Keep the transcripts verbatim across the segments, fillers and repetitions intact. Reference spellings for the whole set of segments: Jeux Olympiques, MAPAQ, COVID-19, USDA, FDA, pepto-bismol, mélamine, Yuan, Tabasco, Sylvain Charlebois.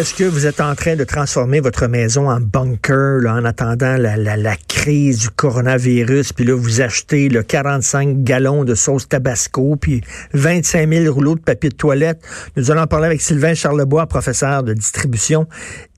Est-ce que vous êtes en train de transformer votre maison en bunker là, en attendant la, la, la crise du coronavirus? Puis là, vous achetez là, quarante-cinq gallons de sauce Tabasco puis vingt-cinq mille rouleaux de papier de toilette. Nous allons en parler avec Sylvain Charlebois, professeur de distribution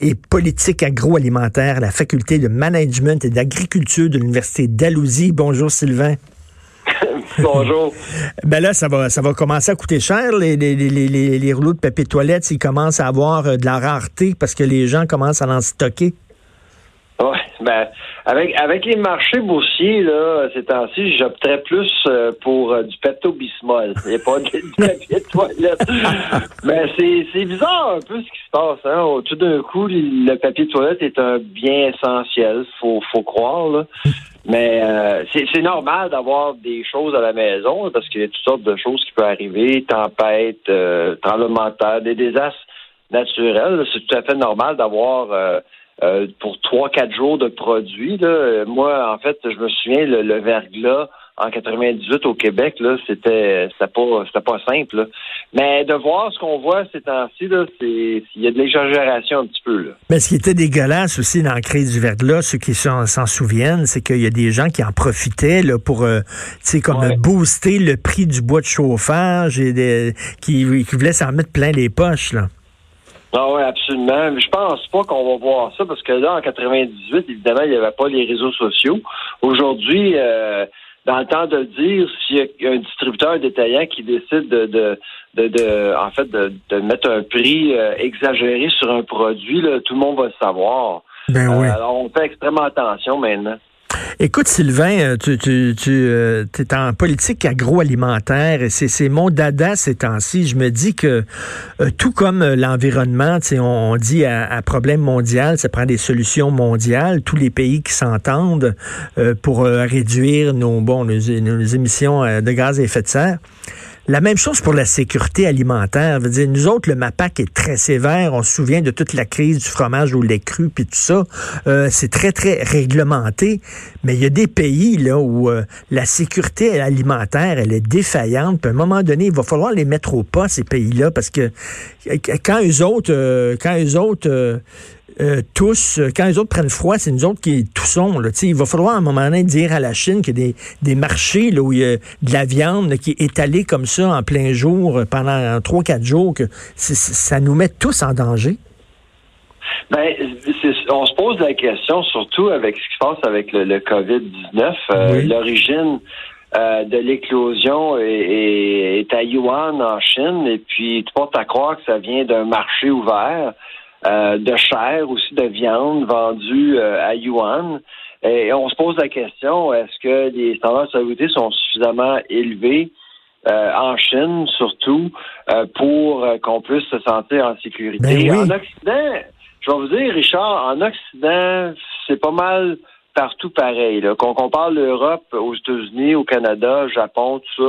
et politique agroalimentaire à la faculté de management et d'agriculture de l'Université d'Alousie. Bonjour Sylvain. Bonjour. Ben là, ça va, ça va commencer à coûter cher, les, les, les, les, les rouleaux de papier de toilette. Ils commencent à avoir de la rareté parce que les gens commencent à en stocker. Oui, ben, avec, avec les marchés boursiers, là, ces temps-ci, j'opterais plus pour euh, du pepto-bismol et pas du papier de toilette. Ben, c'est, c'est bizarre un peu ce qui se passe, hein. Tout d'un coup, le papier de toilette est un bien essentiel, faut, faut croire, là. Mais euh, c'est, c'est normal d'avoir des choses à la maison parce qu'il y a toutes sortes de choses qui peuvent arriver, tempêtes, euh, tremblements de terre, des désastres naturels. C'est tout à fait normal d'avoir euh, euh, pour trois, quatre jours de produits. Là. Moi, en fait, je me souviens, le, le verglas en quatre-vingt-dix-huit au Québec, là, c'était, c'était pas, c'était pas simple. Là. Mais de voir ce qu'on voit ces temps-ci, là, c'est, il y a de l'exagération un petit peu. Là. Mais ce qui était dégueulasse aussi dans la crise du verglas, ceux qui s'en, s'en souviennent, c'est qu'il y a des gens qui en profitaient là, pour, euh, tu sais, comme ouais. booster le prix du bois de chauffage et des, qui, qui voulaient s'en mettre plein les poches, là. Ah oui, absolument. Mais je pense pas qu'on va voir ça parce que là, en quatre-vingt-dix-huit, évidemment, il n'y avait pas les réseaux sociaux. Aujourd'hui, euh, dans le temps de le dire, s'il y a un distributeur détaillant qui décide de, de, de, de en fait, de, de mettre un prix euh, exagéré sur un produit, là, tout le monde va le savoir. Ben euh, oui. Alors, on fait extrêmement attention maintenant. Écoute, Sylvain, tu, tu, tu euh, es en politique agroalimentaire et c'est, c'est mon dada ces temps-ci. Je me dis que euh, tout comme l'environnement, on, on dit à, à problème mondial, ça prend des solutions mondiales, tous les pays qui s'entendent euh, pour euh, réduire nos, bon, nos, nos émissions de gaz à effet de serre. La même chose pour la sécurité alimentaire. Veut dire, nous autres, le MAPAQ est très sévère. On se souvient de toute la crise du fromage au lait cru puis tout ça. Euh, c'est très, très réglementé. Mais il y a des pays là où euh, la sécurité alimentaire, elle est défaillante. Puis à un moment donné, il va falloir les mettre au pas, ces pays-là, parce que quand eux autres, euh, quand eux autres euh, euh, toussent, quand eux autres prennent froid, c'est nous autres qui toussons. Là. Il va falloir à un moment donné dire à la Chine qu'il y a des, des marchés là, où il y a de la viande là, qui est étalée comme ça en plein jour, pendant trois quatre jours, que c'est, ça nous met tous en danger? Bien, on se pose la question, surtout avec ce qui se passe avec le, le covid dix-neuf. Euh, oui. L'origine euh, de l'éclosion est, est, est à Yuan, en Chine, et puis tu portes à croire que ça vient d'un marché ouvert, euh, de chair aussi, de viande vendue euh, à Yuan. Et, et on se pose la question, est-ce que les standards de salubrité sont suffisamment élevés Euh, en Chine, surtout, euh, pour euh, qu'on puisse se sentir en sécurité. Oui. En Occident, je vais vous dire, Richard, en Occident, c'est pas mal partout pareil. Là. Qu'on compare l'Europe aux États-Unis, au Canada, au Japon, tout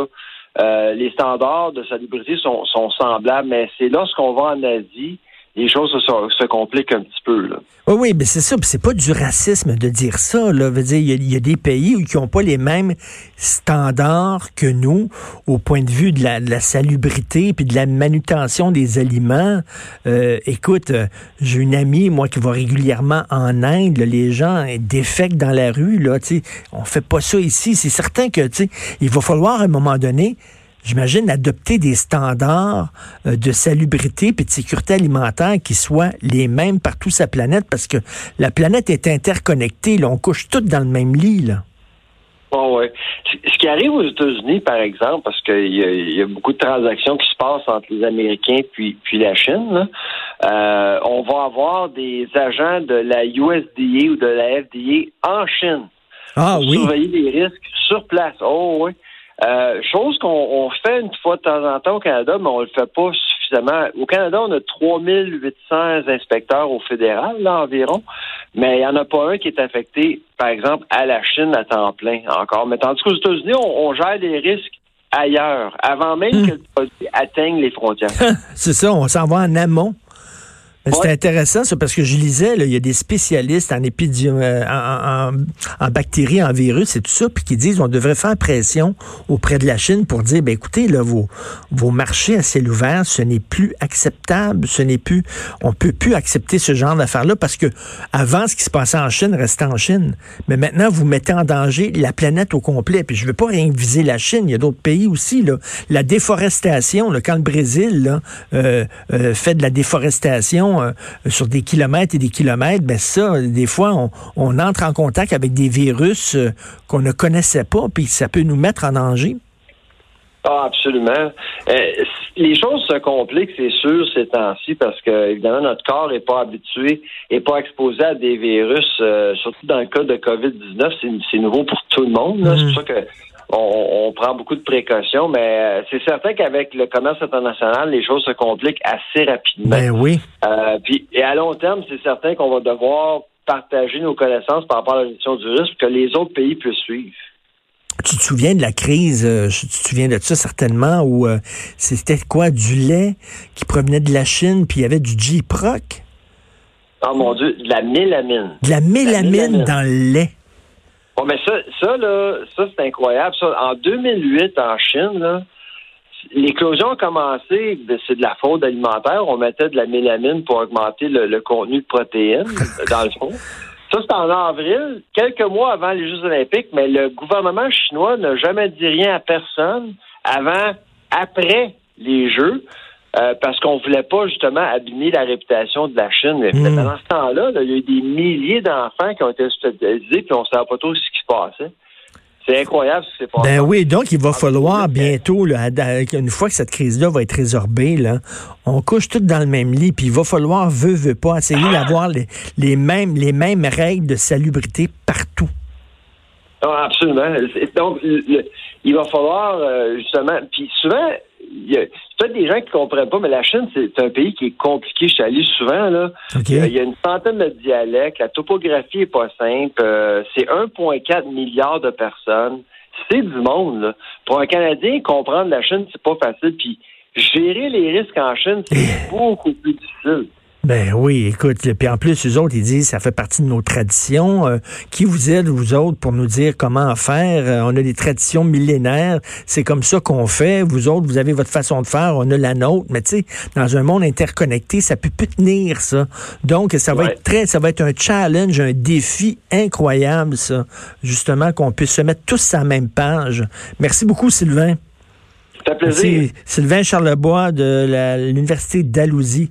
ça, euh, les standards de salubrité sont, sont semblables, mais c'est lorsqu'on va en Asie, les choses se, se compliquent un petit peu. Là. Oui, oui, mais c'est ça. Puis c'est pas du racisme de dire ça. Là. Veut dire, il y a, il y a des pays où, qui n'ont pas les mêmes standards que nous au point de vue de la, de la salubrité puis de la manutention des aliments. Euh, écoute, euh, j'ai une amie, moi, qui va régulièrement en Inde. Là, les gens défèquent dans la rue. Là, on fait pas ça ici. C'est certain que il va falloir, à un moment donné, j'imagine, adopter des standards euh, de salubrité puis de sécurité alimentaire qui soient les mêmes partout sur la planète, parce que la planète est interconnectée. Là, on couche toutes dans le même lit. Là. Bon, ouais. Ce qui arrive aux États-Unis, par exemple, parce qu'il y, y a beaucoup de transactions qui se passent entre les Américains puis, puis la Chine, là, euh, on va avoir des agents de la U S D A ou de la F D A en Chine ah, pour oui. surveiller les risques sur place. Oh oui. Euh, chose qu'on on fait une fois de temps en temps au Canada, mais on le fait pas suffisamment. suffisamment. Au Canada, on a trois mille huit cents inspecteurs au fédéral, là, environ, mais il n'y en a pas un qui est affecté, par exemple, à la Chine à temps plein encore. Mais tandis qu'aux États-Unis, on, on gère les risques ailleurs, avant même mmh. que le produit atteigne les frontières. C'est ça, on s'en va en amont. C'est intéressant, ça, parce que je lisais, là, il y a des spécialistes en, épidé- en, en, en bactéries, en virus et tout ça, puis qui disent qu'on devrait faire pression auprès de la Chine pour dire, ben écoutez, là, vos, vos marchés à ciel ouvert, ce n'est plus acceptable, ce n'est plus, on peut plus accepter ce genre d'affaires-là, parce que avant, ce qui se passait en Chine restait en Chine, mais maintenant, vous mettez en danger la planète au complet, puis je veux pas rien viser la Chine, il y a d'autres pays aussi, là. La déforestation, là, quand le Brésil là, euh, euh, fait de la déforestation, Euh, sur des kilomètres et des kilomètres, ben ça, des fois, on, on entre en contact avec des virus euh, qu'on ne connaissait pas, puis ça peut nous mettre en danger. Ah, absolument. Euh, les choses se compliquent, c'est sûr, ces temps-ci, parce que, évidemment, notre corps n'est pas habitué, n'est pas exposé à des virus, euh, surtout dans le cas de covid dix-neuf, c'est, c'est nouveau pour tout le monde, là. Mmh. C'est pour ça que On, on prend beaucoup de précautions, mais c'est certain qu'avec le commerce international, les choses se compliquent assez rapidement. Ben oui. Euh, puis, et à long terme, c'est certain qu'on va devoir partager nos connaissances par rapport à la gestion du risque que les autres pays puissent suivre. Tu te souviens de la crise, tu te souviens de ça certainement, où euh, c'était quoi, du lait qui provenait de la Chine, puis il y avait du G-Proc? Oh mon Dieu, de la mélamine. De la mélamine, la mélamine. Dans le lait. Oh, mais ça, ça, là, ça, c'est incroyable. Ça, en deux mille huit, en Chine, là, l'éclosion a commencé, c'est de la fraude alimentaire. On mettait de la mélamine pour augmenter le, le contenu de protéines, dans le fond. Ça, c'est en avril, quelques mois avant les Jeux Olympiques, mais le gouvernement chinois n'a jamais dit rien à personne avant, après les Jeux, euh, parce qu'on voulait pas, justement, abîmer la réputation de la Chine. Mais mmh. pendant ce temps-là, là, il y a eu des milliers d'enfants qui ont été hospitalisés, puis on ne savait pas trop ce qui se passait. C'est incroyable ce qui s'est passé. Ben oui, donc il va falloir bientôt, là, une fois que cette crise-là va être résorbée, là, on couche tout dans le même lit, puis il va falloir, veut, veut pas, essayer ah. d'avoir les, les, mêmes, les mêmes règles de salubrité partout. Non, absolument. Donc, le, il va falloir, euh, justement, puis souvent, il y a peut-être des gens qui ne comprennent pas, mais la Chine, c'est un pays qui est compliqué. Je suis allé souvent, là. Okay. Il y a une centaine de dialectes. La topographie n'est pas simple. Euh, c'est un virgule quatre milliard de personnes. C'est du monde, là. Pour un Canadien, comprendre la Chine, c'est pas facile. Puis gérer les risques en Chine, c'est beaucoup plus difficile. Ben oui, écoute, puis en plus, eux autres, ils disent, ça fait partie de nos traditions. Euh, qui vous êtes, vous autres, pour nous dire comment faire? Euh, on a des traditions millénaires, c'est comme ça qu'on fait. Vous autres, vous avez votre façon de faire, on a la nôtre. Mais tu sais, dans un monde interconnecté, ça peut plus tenir, ça. Donc, ça va ouais. être très, ça va être un challenge, un défi incroyable, ça. Justement, qu'on puisse se mettre tous à la même page. Merci beaucoup, Sylvain. Ça fait plaisir. Merci. Sylvain Charlebois de la, l'Université d'Alousie.